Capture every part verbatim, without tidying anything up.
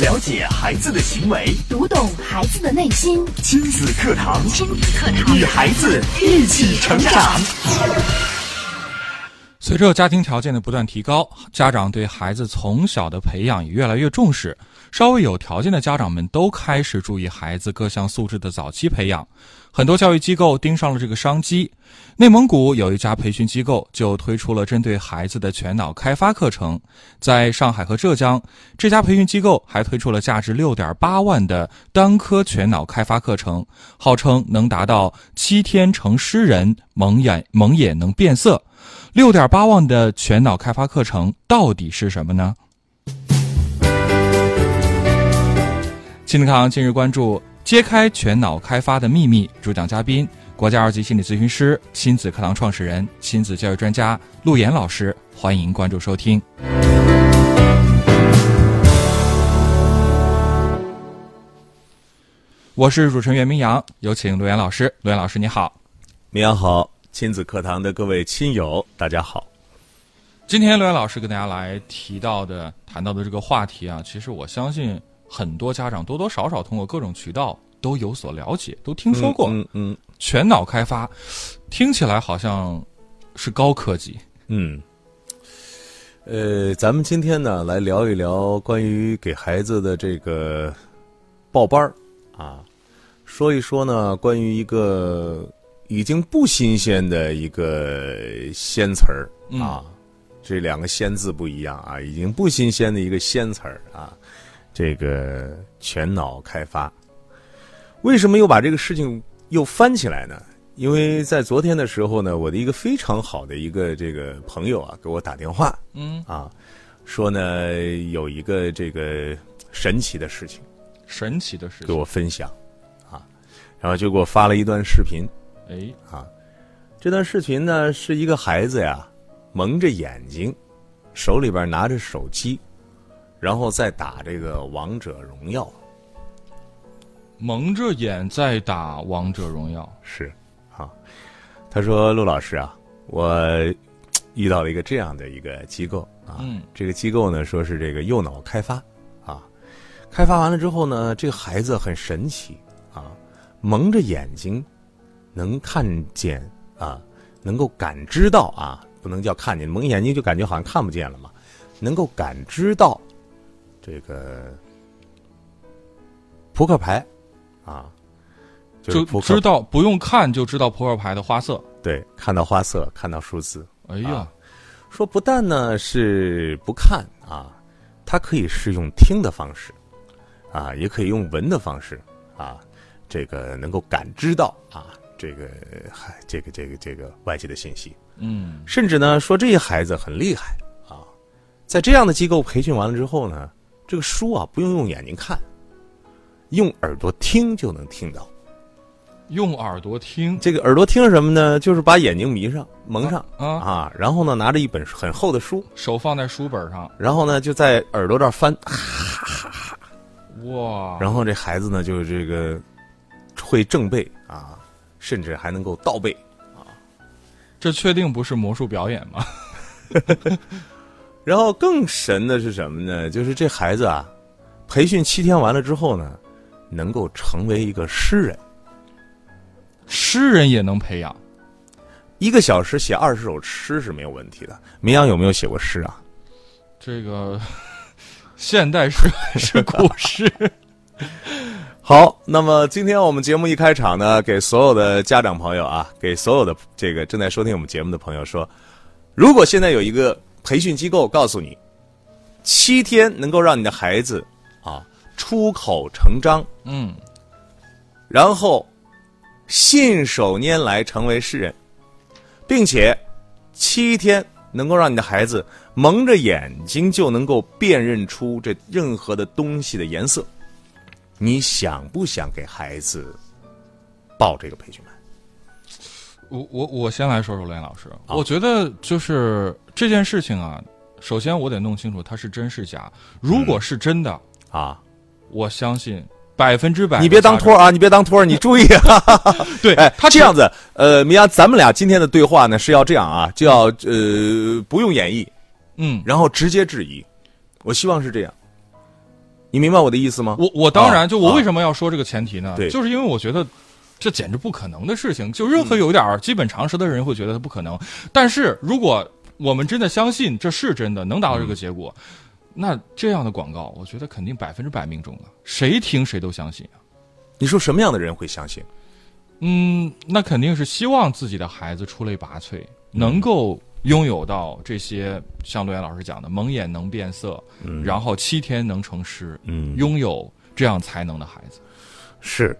了解孩子的行为，读懂孩子的内心。亲子课堂，亲子课堂，与孩子一起成长。随着家庭条件的不断提高，家长对孩子从小的培养也越来越重视。稍微有条件的家长们都开始注意孩子各项素质的早期培养，很多教育机构盯上了这个商机。内蒙古有一家培训机构就推出了针对孩子的全脑开发课程。在上海和浙江，这家培训机构还推出了价值 六点八万的单科全脑开发课程，号称能达到七天成诗人，蒙眼蒙眼能变色。 六点八万的全脑开发课程到底是什么呢？亲子课堂近日关注揭开全脑开发的秘密，主讲嘉宾国家二级心理咨询师、亲子课堂创始人、亲子教育专家陆岩老师，欢迎关注收听。我是主持人袁明阳，有请陆岩老师。陆岩老师你好。明阳好，亲子课堂的各位亲友大家好。今天陆岩老师跟大家来提到的谈到的这个话题啊，其实我相信很多家长多多少少通过各种渠道都有所了解，都听说过。嗯嗯，嗯全脑开发听起来好像是高科技。嗯，呃，咱们今天呢来聊一聊关于给孩子的这个报班啊，说一说呢关于一个已经不新鲜的一个仙词儿啊，嗯、这两个仙字不一样啊，已经不新鲜的一个仙词儿啊。这个全脑开发为什么又把这个事情又翻起来呢？因为在昨天的时候呢，我的一个非常好的一个这个朋友啊给我打电话，嗯啊，说呢有一个这个神奇的事情神奇的事情给我分享啊，然后就给我发了一段视频。哎啊，这段视频呢是一个孩子呀蒙着眼睛，手里边拿着手机，然后再打这个王者荣耀。蒙着眼在打王者荣耀。是啊，他说陆老师啊，我遇到了一个这样的一个机构啊，嗯、这个机构呢说是这个右脑开发啊，开发完了之后呢，这个孩子很神奇啊，蒙着眼睛能看见啊，能够感知到啊，不能叫看见，蒙眼睛就感觉好像看不见了嘛，能够感知到这个扑克牌啊，就是、就知道不用看就知道扑克牌的花色。对，看到花色，看到数字。哎呀，啊、说不但呢是不看啊，它可以是用听的方式啊，也可以用闻的方式啊，这个能够感知到啊，这个这个这个这个外界的信息。嗯，甚至呢说这些孩子很厉害啊，在这样的机构培训完了之后呢。这个书啊，不用用眼睛看，用耳朵听就能听到。用耳朵听，这个耳朵听什么呢？就是把眼睛迷上、蒙上 啊, 啊，然后呢，拿着一本很厚的书，手放在书本上，然后呢，就在耳朵这儿翻，哈哈哈！哇！然后这孩子呢，就这个会正背啊，甚至还能够倒背啊。这确定不是魔术表演吗？然后更神的是什么呢？就是这孩子啊，培训七天完了之后呢，能够成为一个诗人。诗人也能培养，一个小时写二十首诗是没有问题的。明阳有没有写过诗啊？这个现代诗还是古诗？好，那么今天我们节目一开场呢，给所有的家长朋友啊，给所有的这个正在收听我们节目的朋友说，如果现在有一个培训机构告诉你，七天能够让你的孩子啊出口成章，嗯，然后信手拈来成为诗人，并且七天能够让你的孩子蒙着眼睛就能够辨认出这任何的东西的颜色，你想不想给孩子报这个培训班？我我我先来说说陆岩老师，啊、我觉得就是这件事情啊，首先我得弄清楚它是真是假。如果是真的、嗯、啊，我相信百分之百。你别当托啊，你别当托，你注意啊。对，哎，他这样子，呃，明阳，咱们俩今天的对话呢是要这样啊，就要呃不用演绎，嗯，然后直接质疑。我希望是这样。你明白我的意思吗？我我当然，就我为什么要说这个前提呢？对、啊，就是因为我觉得这简直不可能的事情，就任何有点基本常识的人会觉得它不可能。嗯、但是如果我们真的相信这是真的，能达到这个结果，嗯、那这样的广告，我觉得肯定百分之百命中了，谁听谁都相信啊。你说什么样的人会相信？嗯，那肯定是希望自己的孩子出类拔萃，能够拥有到这些像陆岩老师讲的蒙眼能变色、嗯、然后七天能成诗、嗯、拥有这样才能的孩子。是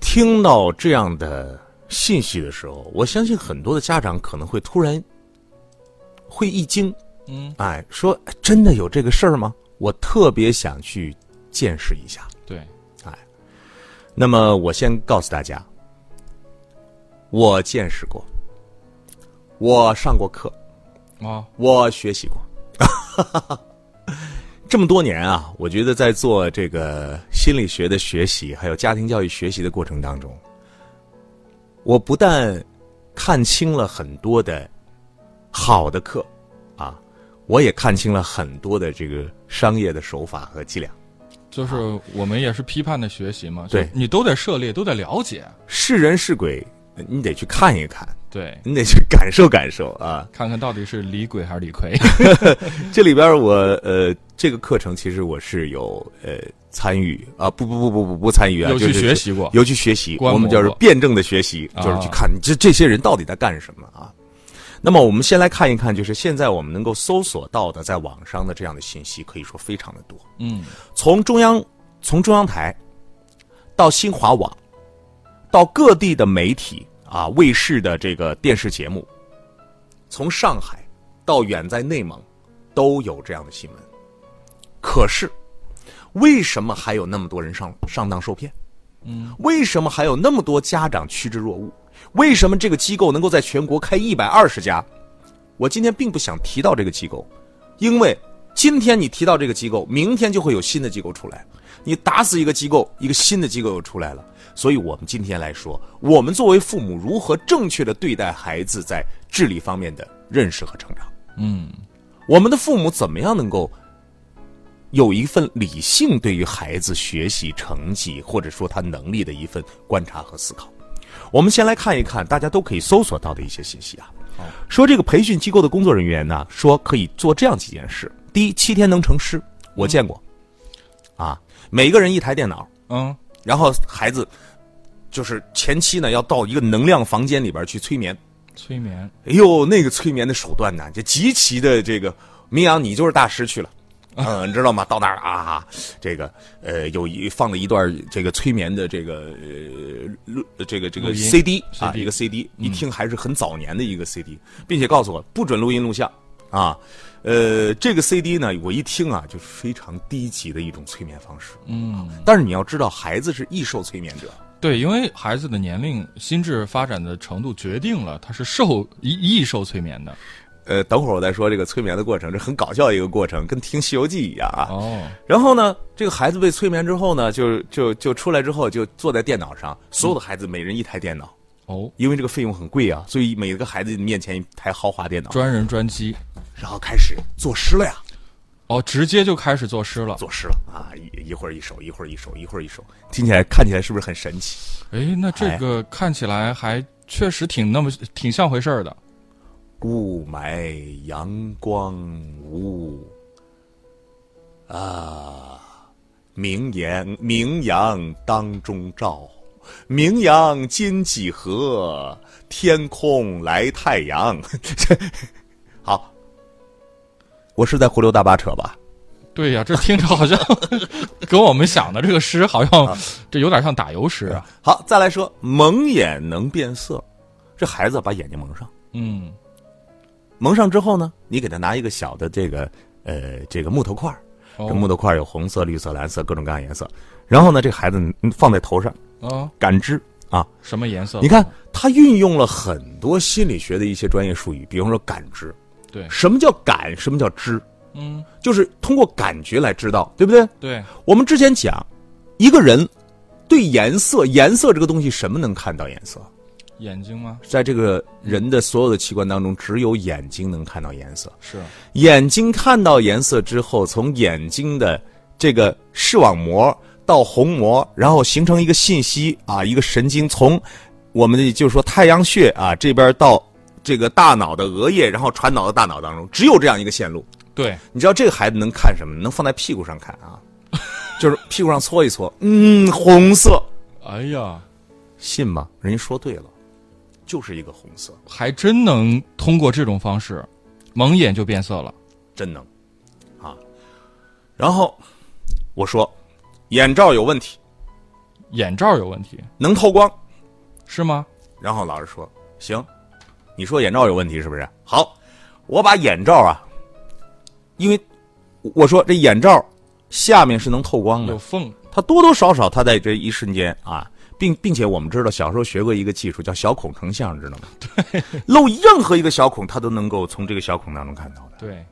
听到这样的信息的时候，我相信很多的家长可能会突然会一惊，嗯，哎，说真的有这个事儿吗？我特别想去见识一下。对，哎，那么我先告诉大家，我见识过，我上过课，啊，我学习过。这么多年啊，我觉得在做这个心理学的学习，还有家庭教育学习的过程当中，我不但看清了很多的好的课，啊，我也看清了很多的这个商业的手法和伎俩。就是我们也是批判的学习嘛，对，你都得涉猎，都得了解，是人是鬼。你得去看一看，对，你得去感受感受啊，看看到底是李鬼还是李逵。这里边我呃，这个课程其实我是有呃参与啊，不不不不不不参与啊，有去学习过，就是、有去学习，我们就是辩证的学习，就是去看这、啊、这些人到底在干什么啊。那么我们先来看一看，就是现在我们能够搜索到的在网上的这样的信息，可以说非常的多。嗯，从中央从中央台到新华网，到各地的媒体。啊，卫视的这个电视节目，从上海到远在内蒙，都有这样的新闻。可是，为什么还有那么多人上上当受骗？嗯，为什么还有那么多家长趋之若鹜？为什么这个机构能够在全国开一百二十家？我今天并不想提到这个机构，因为今天你提到这个机构，明天就会有新的机构出来。你打死一个机构，一个新的机构又出来了。所以我们今天来说，我们作为父母如何正确的对待孩子在智力方面的认识和成长。嗯，我们的父母怎么样能够有一份理性对于孩子学习成绩或者说他能力的一份观察和思考。我们先来看一看大家都可以搜索到的一些信息啊。说这个培训机构的工作人员呢，说可以做这样几件事。第一，七天能成师，我见过、嗯、啊，每个人一台电脑，嗯，然后孩子就是前期呢要到一个能量房间里边去催眠，催眠，哎呦，那个催眠的手段呢，就极其的这个明阳，你就是大师去了，嗯、呃，你知道吗？到那儿啊，这个呃，有一放了一段这个催眠的这个呃这个这个 C D 啊，一个 C D， 一听还是很早年的一个 C D，、嗯、并且告诉我不准录音录像啊，呃，这个 C D 呢，我一听啊，就是非常低级的一种催眠方式。嗯，但是你要知道，孩子是易受催眠者。对，因为孩子的年龄、心智发展的程度决定了他是受易受催眠的。呃，等会儿我再说这个催眠的过程，这很搞笑一个过程，跟听《西游记》一样啊。哦。然后呢，这个孩子被催眠之后呢，就就就出来之后就坐在电脑上，所有的孩子每人一台电脑。哦，因为这个费用很贵啊，所以每个孩子面前一台豪华电脑，专人专机，然后开始作诗了呀。哦，直接就开始作诗了，作诗了啊！一一会儿一首，一会儿一首，一会儿一首，听起来看起来是不是很神奇？哎，那这个看起来还确实挺那么挺像回事儿的。雾霾阳光无啊，明阳明阳当中照。明阳今几何？天空来太阳。好，我是在胡溜大巴扯吧？对呀、啊，这听着好像跟我们想的这个诗好像，这有点像打油诗啊。好，再来说蒙眼能变色，这孩子把眼睛蒙上，嗯，蒙上之后呢，你给他拿一个小的这个呃这个木头块，这木头块有红色、绿色、蓝色各种各样颜色，然后呢，这孩子放在头上。啊，感知啊，什么颜色？你看，他运用了很多心理学的一些专业术语，比方说感知。对，什么叫感？什么叫知？嗯，就是通过感觉来知道，对不对？对。我们之前讲，一个人对颜色，颜色这个东西，什么能看到颜色？眼睛吗？在这个人的所有的器官当中，只有眼睛能看到颜色。是。眼睛看到颜色之后，从眼睛的这个视网膜到虹膜，然后形成一个信息啊，一个神经从我们的就是说太阳穴啊这边到这个大脑的额叶，然后传导到大脑当中，只有这样一个线路。对，你知道这个孩子能看什么？能放在屁股上看啊，就是屁股上搓一搓，嗯，红色。哎呀，信吗？人家说对了，就是一个红色，还真能通过这种方式，蒙眼就变色了，真能啊。然后我说，眼罩有问题，眼罩有问题，能透光，是吗？然后老师说，行，你说眼罩有问题是不是？好，我把眼罩啊。因为我说这眼罩下面是能透光的，有缝，它多多少少它在这一瞬间啊，并并且我们知道小时候学过一个技术叫小孔成像，知道吗？对，漏任何一个小孔，它都能够从这个小孔当中看到的。对，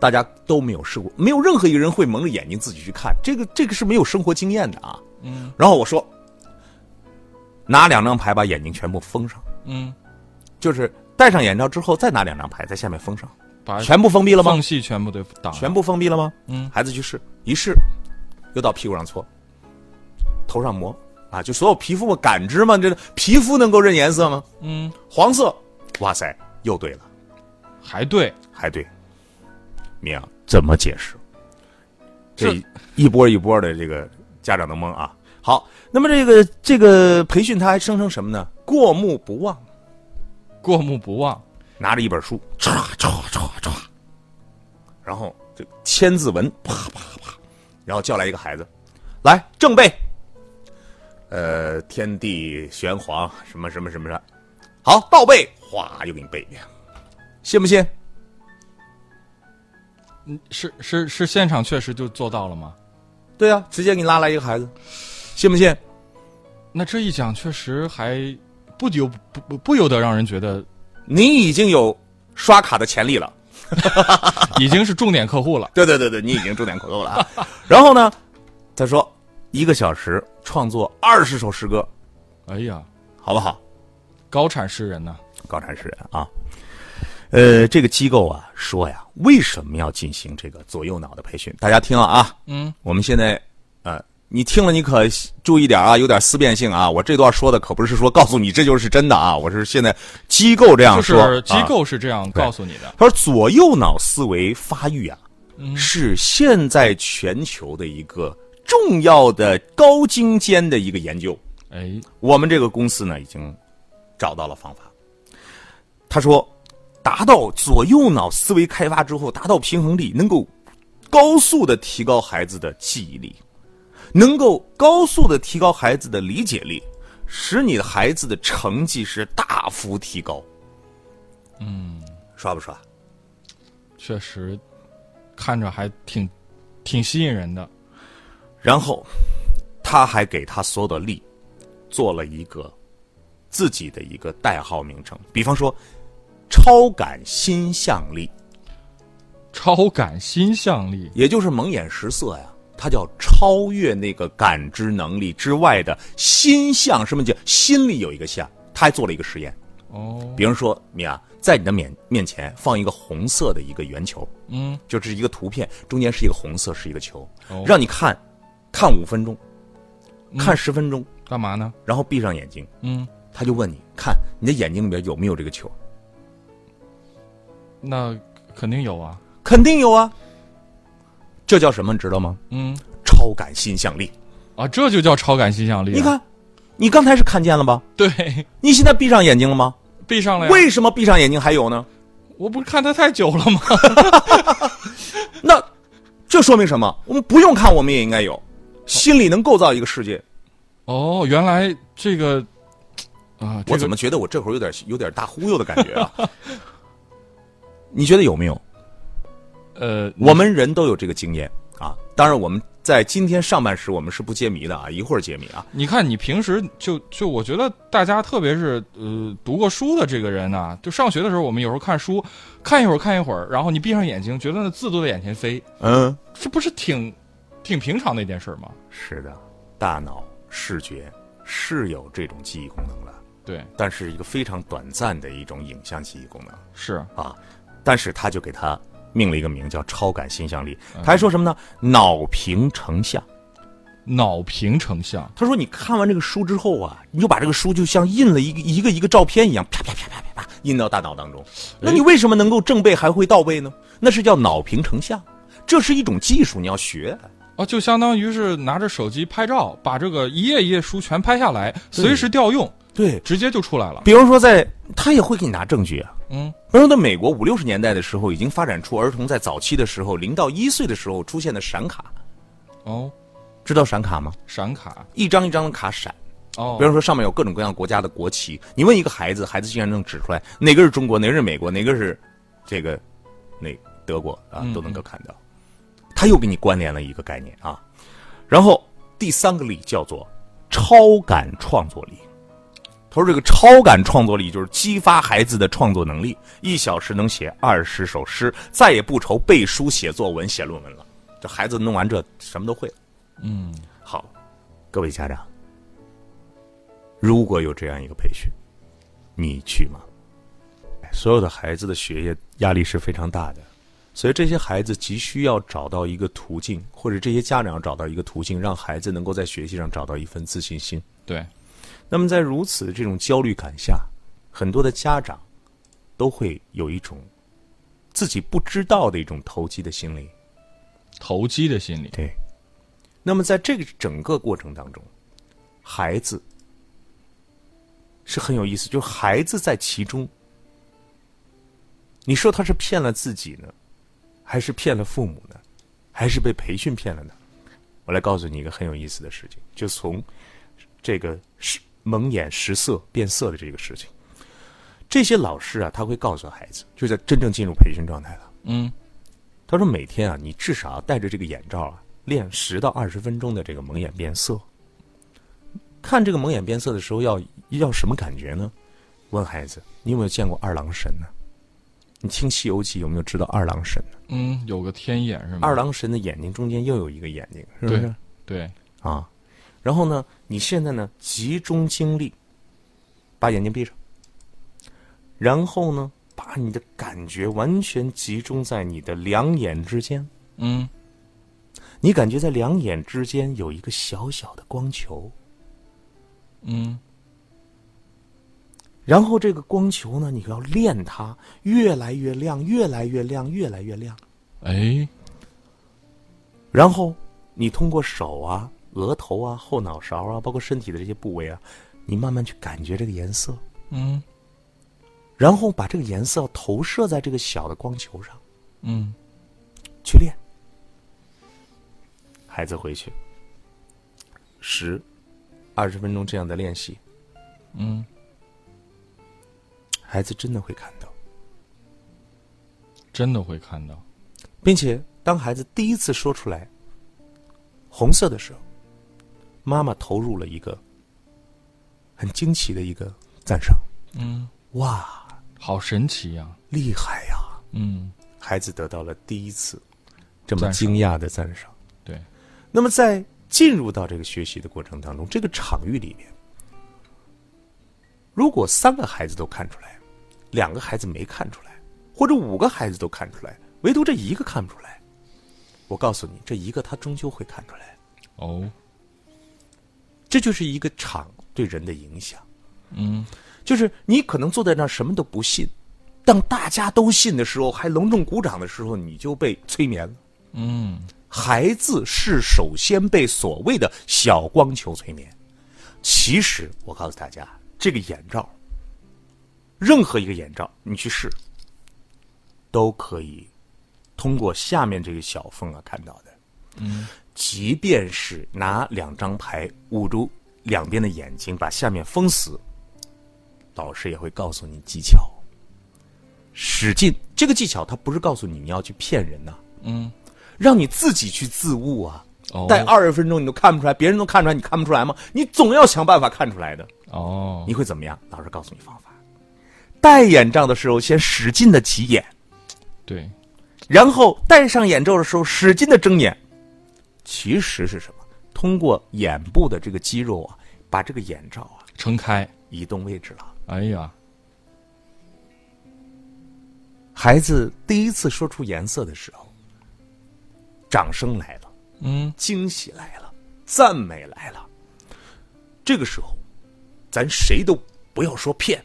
大家都没有试过，没有任何一个人会蒙着眼睛自己去看，这个这个是没有生活经验的啊。嗯。然后我说，拿两张牌把眼睛全部封上。嗯，就是戴上眼罩之后，再拿两张牌在下面封上。全部封闭了吗？缝隙全部都挡。全部封闭了吗？嗯。孩子去试一试，又到屁股上搓，头上磨啊，就所有皮肤感知嘛，这皮肤能够认颜色吗？嗯。黄色，哇塞，又对了，还对，还对。明啊，怎么解释？这一波一波的，这个家长能懵啊。好，那么这个这个培训他还生成什么呢？过目不忘，过目不忘。拿着一本书，唰唰唰唰，然后就千字文，啪啪啪，然后叫来一个孩子，来正背，呃，天地玄黄，什么什么什么的，好倒背，哗，又给你背一遍，信不信？嗯，是是是，现场确实就做到了吗？对啊，直接给你拉来一个孩子，信不信？那这一讲确实还不由不不不由得让人觉得。你已经有刷卡的潜力了，已经是重点客户了。对对对对，你已经重点客户了啊。然后呢，他说一个小时创作二十首诗歌，哎呀，好不好？高产诗人呢？高产诗人啊。呃，这个机构啊说呀，为什么要进行这个左右脑的培训？大家听了啊，嗯，我们现在呃，你听了你可注意点啊，有点思辨性啊！我这段说的可不是说告诉你这就是真的啊，我是现在机构这样说，就是机构是这样告诉你的。他说左右脑思维发育啊，嗯、是现在全球的一个重要的高精尖的一个研究。哎，我们这个公司呢已经找到了方法。他说，达到左右脑思维开发之后，达到平衡力，能够高速的提高孩子的记忆力。能够高速的提高孩子的理解力，使你的孩子的成绩是大幅提高。嗯，刷不刷？确实，看着还挺挺吸引人的。然后，他还给他所有的力做了一个自己的一个代号名称，比方说超感心向力。超感心向力，也就是蒙眼识色呀。它叫超越那个感知能力之外的心象，什么叫心里有一个象？他还做了一个实验，哦，比如说米娅在你的面面前放一个红色的一个圆球，嗯，就是一个图片，中间是一个红色，是一个球，哦、让你看，看五分钟，看十分钟、嗯，干嘛呢？然后闭上眼睛，嗯，他就问你，看你的眼睛里面有没有这个球？那肯定有啊，肯定有啊。这叫什么？你知道吗？嗯，超感心向力啊，这就叫超感心向力、啊。你看，你刚才是看见了吧？对，你现在闭上眼睛了吗？闭上了呀。为什么闭上眼睛还有呢？我不是看它太久了吗？那这说明什么？我们不用看，我们也应该有，心里能构造一个世界。哦，原来这个啊、这个，我怎么觉得我这会儿有点有点大忽悠的感觉啊？你觉得有没有？呃，我们人都有这个经验啊。当然，我们在今天上半时我们是不揭秘的啊，一会儿揭秘啊。你看，你平时就就我觉得大家，特别是呃读过书的这个人啊，就上学的时候，我们有时候看书，看一会儿看一会儿，然后你闭上眼睛，觉得那字都在眼前飞，嗯，这不是挺挺平常的一件事吗？是的，大脑视觉是有这种记忆功能的，对，但是一个非常短暂的一种影像记忆功能，是啊，但是他就给他。命了一个名叫超感形象力。他还说什么呢？脑评成像。脑评成像，他说你看完这个书之后啊，你就把这个书就像印了一个一个一个照片一样，啪啪啪啪啪啪印到大脑当中。那你为什么能够正背还会倒背呢？那是叫脑评成像，这是一种技术，你要学。哦，就相当于是拿着手机拍照，把这个一页一页书全拍下来，随时调用。对，直接就出来了。比如说在，在他也会给你拿证据啊。嗯，比如说在美国五六十年代的时候，已经发展出儿童在早期的时候，零到一岁的时候出现的闪卡。哦，知道闪卡吗？闪卡，一张一张的卡闪。哦，比如说上面有各种各样国家的国旗，你问一个孩子，孩子竟然能指出来哪个是中国，哪个是美国，哪个是这个哪德国啊，都能够看到。嗯、他又给你关联了一个概念啊。然后第三个力叫做超感创作力。他说这个超感创作力就是激发孩子的创作能力，一小时能写二十首诗，再也不愁背书写作文写论文了。这孩子弄完这什么都会了。嗯，好，各位家长，如果有这样一个培训，你去吗？所有的孩子的学业压力是非常大的，所以这些孩子急需要找到一个途径，或者这些家长要找到一个途径，让孩子能够在学习上找到一份自信心。对。那么在如此这种焦虑感下，很多的家长都会有一种自己不知道的一种投机的心理。投机的心理。对。那么在这个整个过程当中，孩子是很有意思，就是孩子在其中，你说他是骗了自己呢，还是骗了父母呢，还是被培训骗了呢？我来告诉你一个很有意思的事情，就从这个蒙眼识色变色的这个事情，这些老师啊，他会告诉孩子，就在真正进入培训状态了。嗯，他说每天啊，你至少戴着这个眼罩啊，练十到二十分钟的这个蒙眼变色。看这个蒙眼变色的时候要，要要什么感觉呢？问孩子，你有没有见过二郎神呢？你听《西游记》有没有知道二郎神呢？嗯，有个天眼是吗？二郎神的眼睛中间又有一个眼睛，是不是？对啊。然后呢，你现在呢集中精力，把眼睛闭上，然后呢，把你的感觉完全集中在你的两眼之间。嗯，你感觉在两眼之间有一个小小的光球。嗯，然后这个光球呢，你要练它越来越亮，越来越亮，越来越亮。哎，然后你通过手啊。额头啊，后脑勺啊，包括身体的这些部位啊，你慢慢去感觉这个颜色，嗯，然后把这个颜色投射在这个小的光球上，嗯，去练。孩子回去十、二十分钟这样的练习，嗯，孩子真的会看到，真的会看到，并且当孩子第一次说出来红色的时候。妈妈投入了一个很惊奇的一个赞赏，嗯，哇，好神奇呀、啊，厉害呀、啊，嗯，孩子得到了第一次这么惊讶的赞赏，赞赏对。那么在进入到这个学习的过程当中，这个场域里面，如果三个孩子都看出来，两个孩子没看出来，或者五个孩子都看出来，唯独这一个看不出来，我告诉你，这一个他终究会看出来，哦。这就是一个场对人的影响，嗯，就是你可能坐在那儿什么都不信，当大家都信的时候，还隆重鼓掌的时候，你就被催眠了，嗯。孩子是首先被所谓的小光球催眠，其实我告诉大家，这个眼罩，任何一个眼罩，你去试，都可以通过下面这个小缝啊看到的，嗯。即便是拿两张牌捂住两边的眼睛，把下面封死，老师也会告诉你技巧。使劲，这个技巧它不是告诉你你要去骗人呐、啊，嗯，让你自己去自悟啊。哦，待二十分钟你都看不出来，别人都看出来，你看不出来吗？你总要想办法看出来的。哦，你会怎么样？老师告诉你方法。戴眼罩的时候，先使劲的挤眼，对，然后戴上眼罩的时候，使劲的睁眼。其实是什么？通过眼部的这个肌肉啊，把这个眼罩啊撑开，移动位置了。哎呀，孩子第一次说出颜色的时候，掌声来了，嗯，惊喜来了，赞美来了。这个时候咱谁都不要说骗，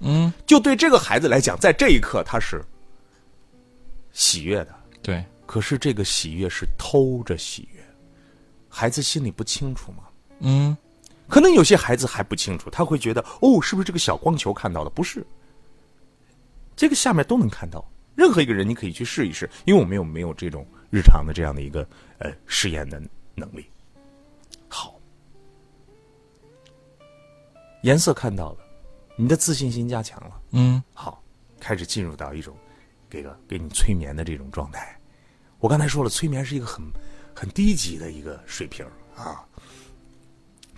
嗯，就对这个孩子来讲，在这一刻他是喜悦的，对，可是这个喜悦是偷着喜悦，孩子心里不清楚吗？嗯，可能有些孩子还不清楚，他会觉得哦，是不是这个小光球看到的？不是，这个下面都能看到，任何一个人你可以去试一试，因为我们有没有这种日常的这样的一个呃试验的能力。好，颜色看到了，你的自信心加强了，嗯，好，开始进入到一种这个给你催眠的这种状态。我刚才说了，催眠是一个很很低级的一个水平啊。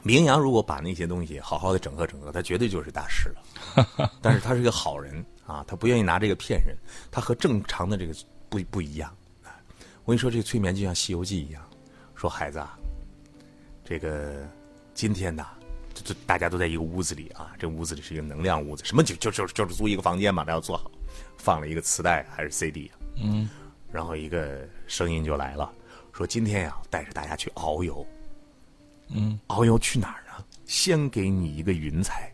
明阳如果把那些东西好好的整合整合，他绝对就是大师了。但是他是一个好人啊，他不愿意拿这个骗人，他和正常的这个不不一样。我跟你说，这个催眠就像《西游记》一样，说孩子啊，这个今天呢，就大家都在一个屋子里啊，这屋子里是一个能量屋子，什么就就就就是租一个房间嘛，他要做好，放了一个磁带还是 C D， 嗯，然后一个声音就来了，说今天呀、啊，带着大家去遨游。嗯，遨游去哪儿呢？先给你一个云彩，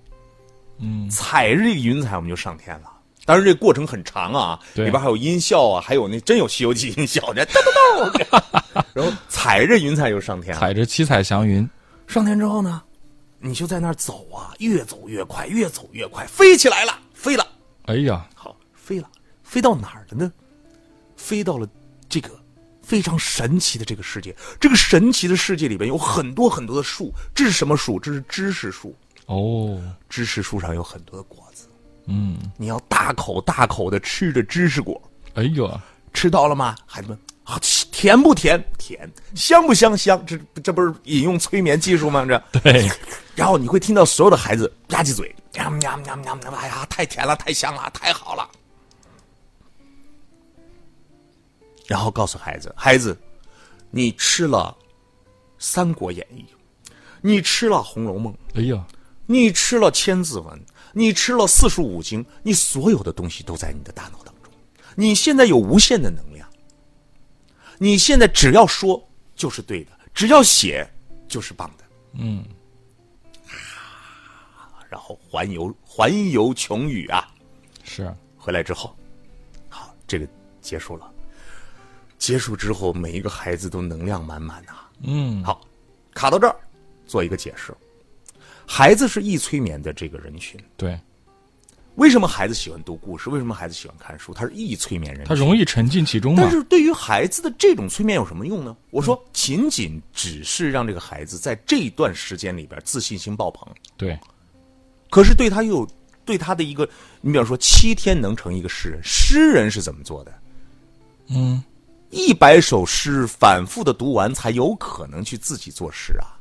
嗯，踩着这个云彩我们就上天了。当然这个过程很长啊，里边还有音效啊，还有那真有《西游记》音效的，哒哒哒，然后踩着云彩就上天了，踩着七彩祥云上天之后呢，你就在那儿走啊，越走越快，越走越快，飞起来了，飞了，哎呀，好，飞了，飞到哪儿了呢？飞到了这个非常神奇的这个世界，这个神奇的世界里边有很多很多的树，这是什么树？这是知识树哦，知识树上有很多的果子，嗯，你要大口大口的吃着知识果。哎呦，吃到了吗？孩子们啊，甜不甜？甜，香不香？香，这这不是引用催眠技术吗？这对。然后你会听到所有的孩子吧唧嘴，呀呀呀呀呀！哎呀，太甜了，太香了，太好了。然后告诉孩子，孩子，你吃了三国演义，你吃了红楼梦，哎呀，你吃了千字文，你吃了四书五经，你所有的东西都在你的大脑当中，你现在有无限的能量，你现在只要说就是对的，只要写就是棒的，嗯，然后环游环游穷语啊，是，回来之后，好，这个结束了。结束之后，每一个孩子都能量满满啊。嗯，好，卡到这儿，做一个解释。孩子是易催眠的这个人群。对，为什么孩子喜欢读故事？为什么孩子喜欢看书？他是易催眠人群，他容易沉浸其中嘛。但是对于孩子的这种催眠有什么用呢？我说，仅仅只是让这个孩子在这一段时间里边自信心爆棚。对，可是对他又有对他的一个，你比方说，七天能成一个诗人，诗人是怎么做的？嗯。一百首诗反复的读完，才有可能去自己做诗啊，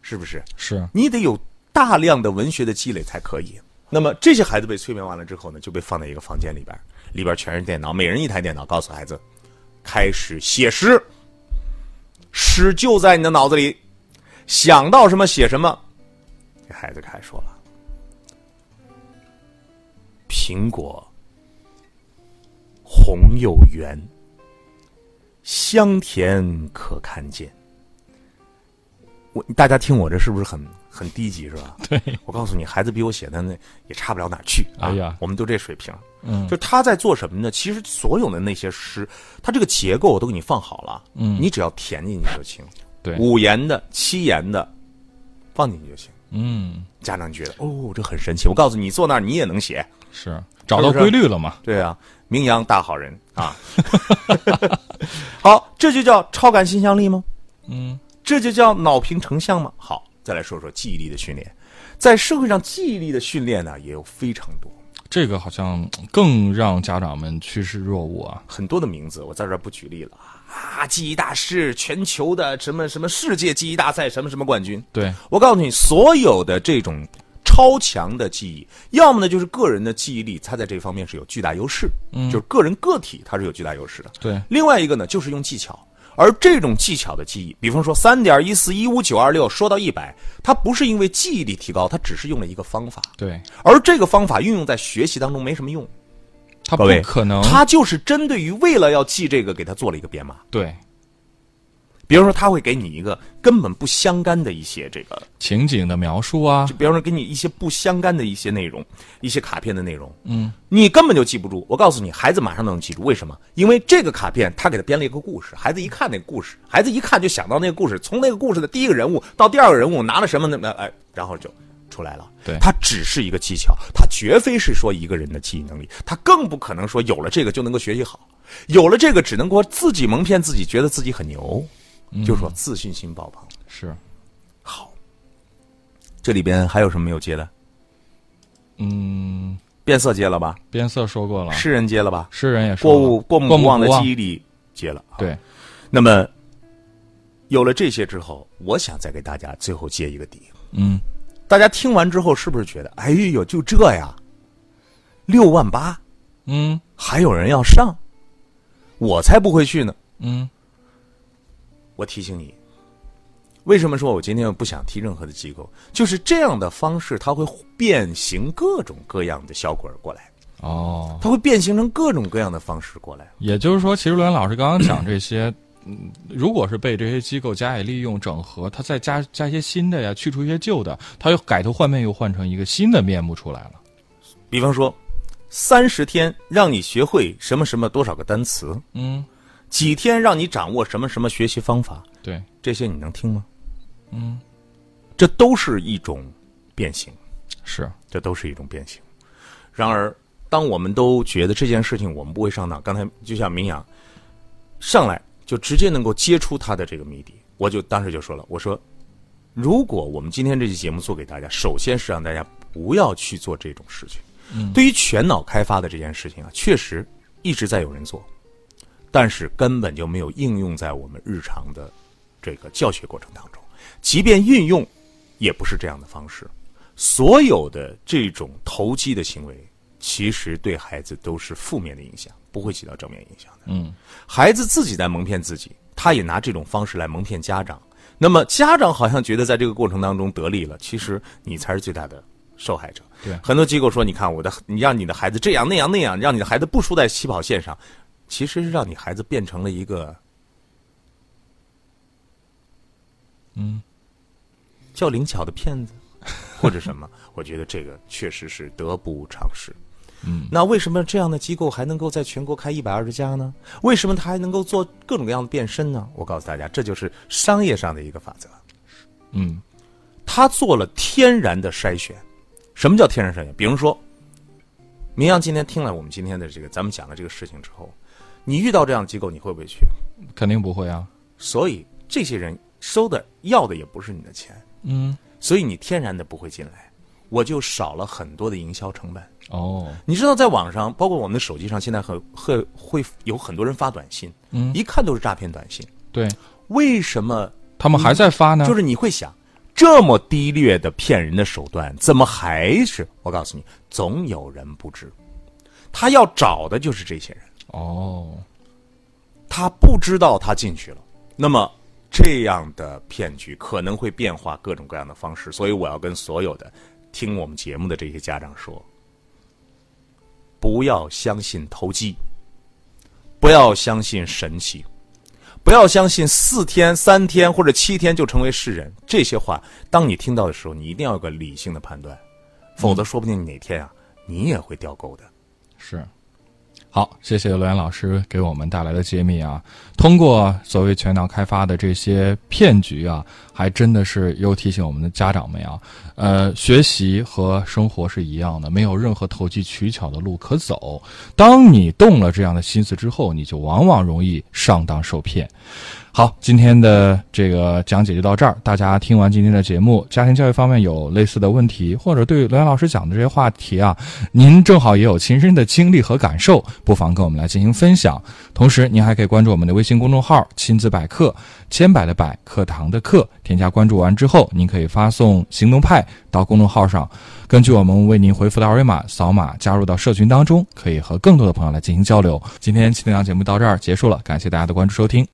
是不是？是，你得有大量的文学的积累才可以。那么这些孩子被催眠完了之后呢，就被放在一个房间里边，里边全是电脑，每人一台电脑，告诉孩子开始写诗，诗就在你的脑子里，想到什么写什么。这孩子开始说了：苹果红又圆，香甜可看见。我大家听我这是不是很很低级是吧？对，我告诉你，孩子比我写的那也差不了哪儿去啊、哎呀！我们都这水平，嗯，就他在做什么呢？其实所有的那些诗，他这个结构我都给你放好了，嗯，你只要填进去就行。对，五言的、七言的，放进去就行。嗯，家长觉得哦，这很神奇。我告诉你，你坐那儿你也能写，是找到规律了嘛？对啊，名扬大好人啊。好，这就叫超感想象力吗？嗯，这就叫脑屏成像吗？好，再来说说记忆力的训练。在社会上，记忆力的训练呢也有非常多，这个好像更让家长们趋之若鹜啊。很多的名字我在这不举例了啊，记忆大师，全球的什么什么世界记忆大赛什么什么冠军。对，我告诉你，所有的这种超强的记忆，要么呢就是个人的记忆力，它在这方面是有巨大优势，嗯，就是个人个体它是有巨大优势的。对，另外一个呢就是用技巧，而这种技巧的记忆，比方说三点一四一五九二六说到一百，它不是因为记忆力提高，它只是用了一个方法。对，而这个方法运用在学习当中没什么用，他不可能，他就是针对于为了要记这个，给他做了一个编码。对，比如说他会给你一个根本不相干的一些这个情景的描述啊，就比如说给你一些不相干的一些内容，一些卡片的内容，嗯，你根本就记不住。我告诉你，孩子马上能记住，为什么？因为这个卡片他给他编了一个故事，孩子一看那个故事，孩子一看就想到那个故事，从那个故事的第一个人物到第二个人物拿了什么呢？哎，然后就出来了。对，它只是一个技巧，它绝非是说一个人的记忆能力，它更不可能说有了这个就能够学习好，有了这个只能够自己蒙骗自己，觉得自己很牛，嗯、就说自信心爆棚。是，好，这里边还有什么没有接的？嗯，变色接了吧？变色说过了，诗人接了吧？诗人也说过目过目不忘的记忆力接了。对，那么有了这些之后，我想再给大家最后接一个底。嗯。大家听完之后是不是觉得哎呦就这呀，六万八，嗯，还有人要上，我才不会去呢。嗯，我提醒你，为什么说我今天不想提任何的机构，就是这样的方式它会变形各种各样的小鬼过来。哦，它会变形成各种各样的方式过来。也就是说，其实罗源老师刚刚讲这些嗯，如果是被这些机构加以利用整合，它再加加一些新的呀，去除一些旧的，它又改头换面，又换成一个新的面目出来了。比方说，三十天让你学会什么什么多少个单词，嗯，几天让你掌握什么什么学习方法，对，这些你能听吗？嗯，这都是一种变形，是，这都是一种变形。然而，当我们都觉得这件事情我们不会上当，刚才就像明阳上来。就直接能够接触他的这个谜底，我就当时就说了，我说，如果我们今天这期节目做给大家，首先是让大家不要去做这种事情。嗯、对于全脑开发的这件事情啊，确实一直在有人做，但是根本就没有应用在我们日常的这个教学过程当中，即便运用，也不是这样的方式。所有的这种投机的行为，其实对孩子都是负面的影响。不会起到正面影响的。嗯，孩子自己在蒙骗自己，他也拿这种方式来蒙骗家长。那么家长好像觉得在这个过程当中得利了，其实你才是最大的受害者。对，很多机构说，你看我的，你让你的孩子这样那样那样，让你的孩子不输在起跑线上，其实是让你孩子变成了一个，嗯，叫灵巧的骗子或者什么。我觉得这个确实是得不偿失。嗯，那为什么这样的机构还能够在全国开一百二十家呢？为什么它还能够做各种各样的变身呢？我告诉大家，这就是商业上的一个法则。嗯，他做了天然的筛选。什么叫天然筛选？比如说，明阳今天听了我们今天的这个咱们讲的这个事情之后，你遇到这样的机构，你会不会去？肯定不会啊。所以这些人收的要的也不是你的钱。嗯，所以你天然的不会进来。我就少了很多的营销成本。哦，你知道在网上，包括我们的手机上，现在很会会有很多人发短信，嗯，一看都是诈骗短信。对，为什么他们还在发呢？就是你会想，这么低劣的骗人的手段，怎么还是？我告诉你，总有人不知，他要找的就是这些人。哦，他不知道他进去了，那么。这样的骗局可能会变化各种各样的方式，所以我要跟所有的听我们节目的这些家长说，不要相信投机，不要相信神奇，不要相信四天三天或者七天就成为世人，这些话当你听到的时候，你一定要有个理性的判断，否则说不定你哪天啊你也会掉钩的。是，好，谢谢罗源老师给我们带来的揭秘啊！通过所谓全脑开发的这些骗局啊，还真的是又提醒我们的家长们啊，呃，学习和生活是一样的，没有任何投机取巧的路可走。当你动了这样的心思之后，你就往往容易上当受骗。好，今天的这个讲解就到这儿。大家听完今天的节目，家庭教育方面有类似的问题，或者对罗源老师讲的这些话题啊，您正好也有亲身的经历和感受，不妨跟我们来进行分享。同时，您还可以关注我们的微信公众号“亲子百科”，千百的百，课堂的课。添加关注完之后，您可以发送“行动派”到公众号上，根据我们为您回复的二维码扫码加入到社群当中，可以和更多的朋友来进行交流。今天七点档节目到这儿结束了，感谢大家的关注收听。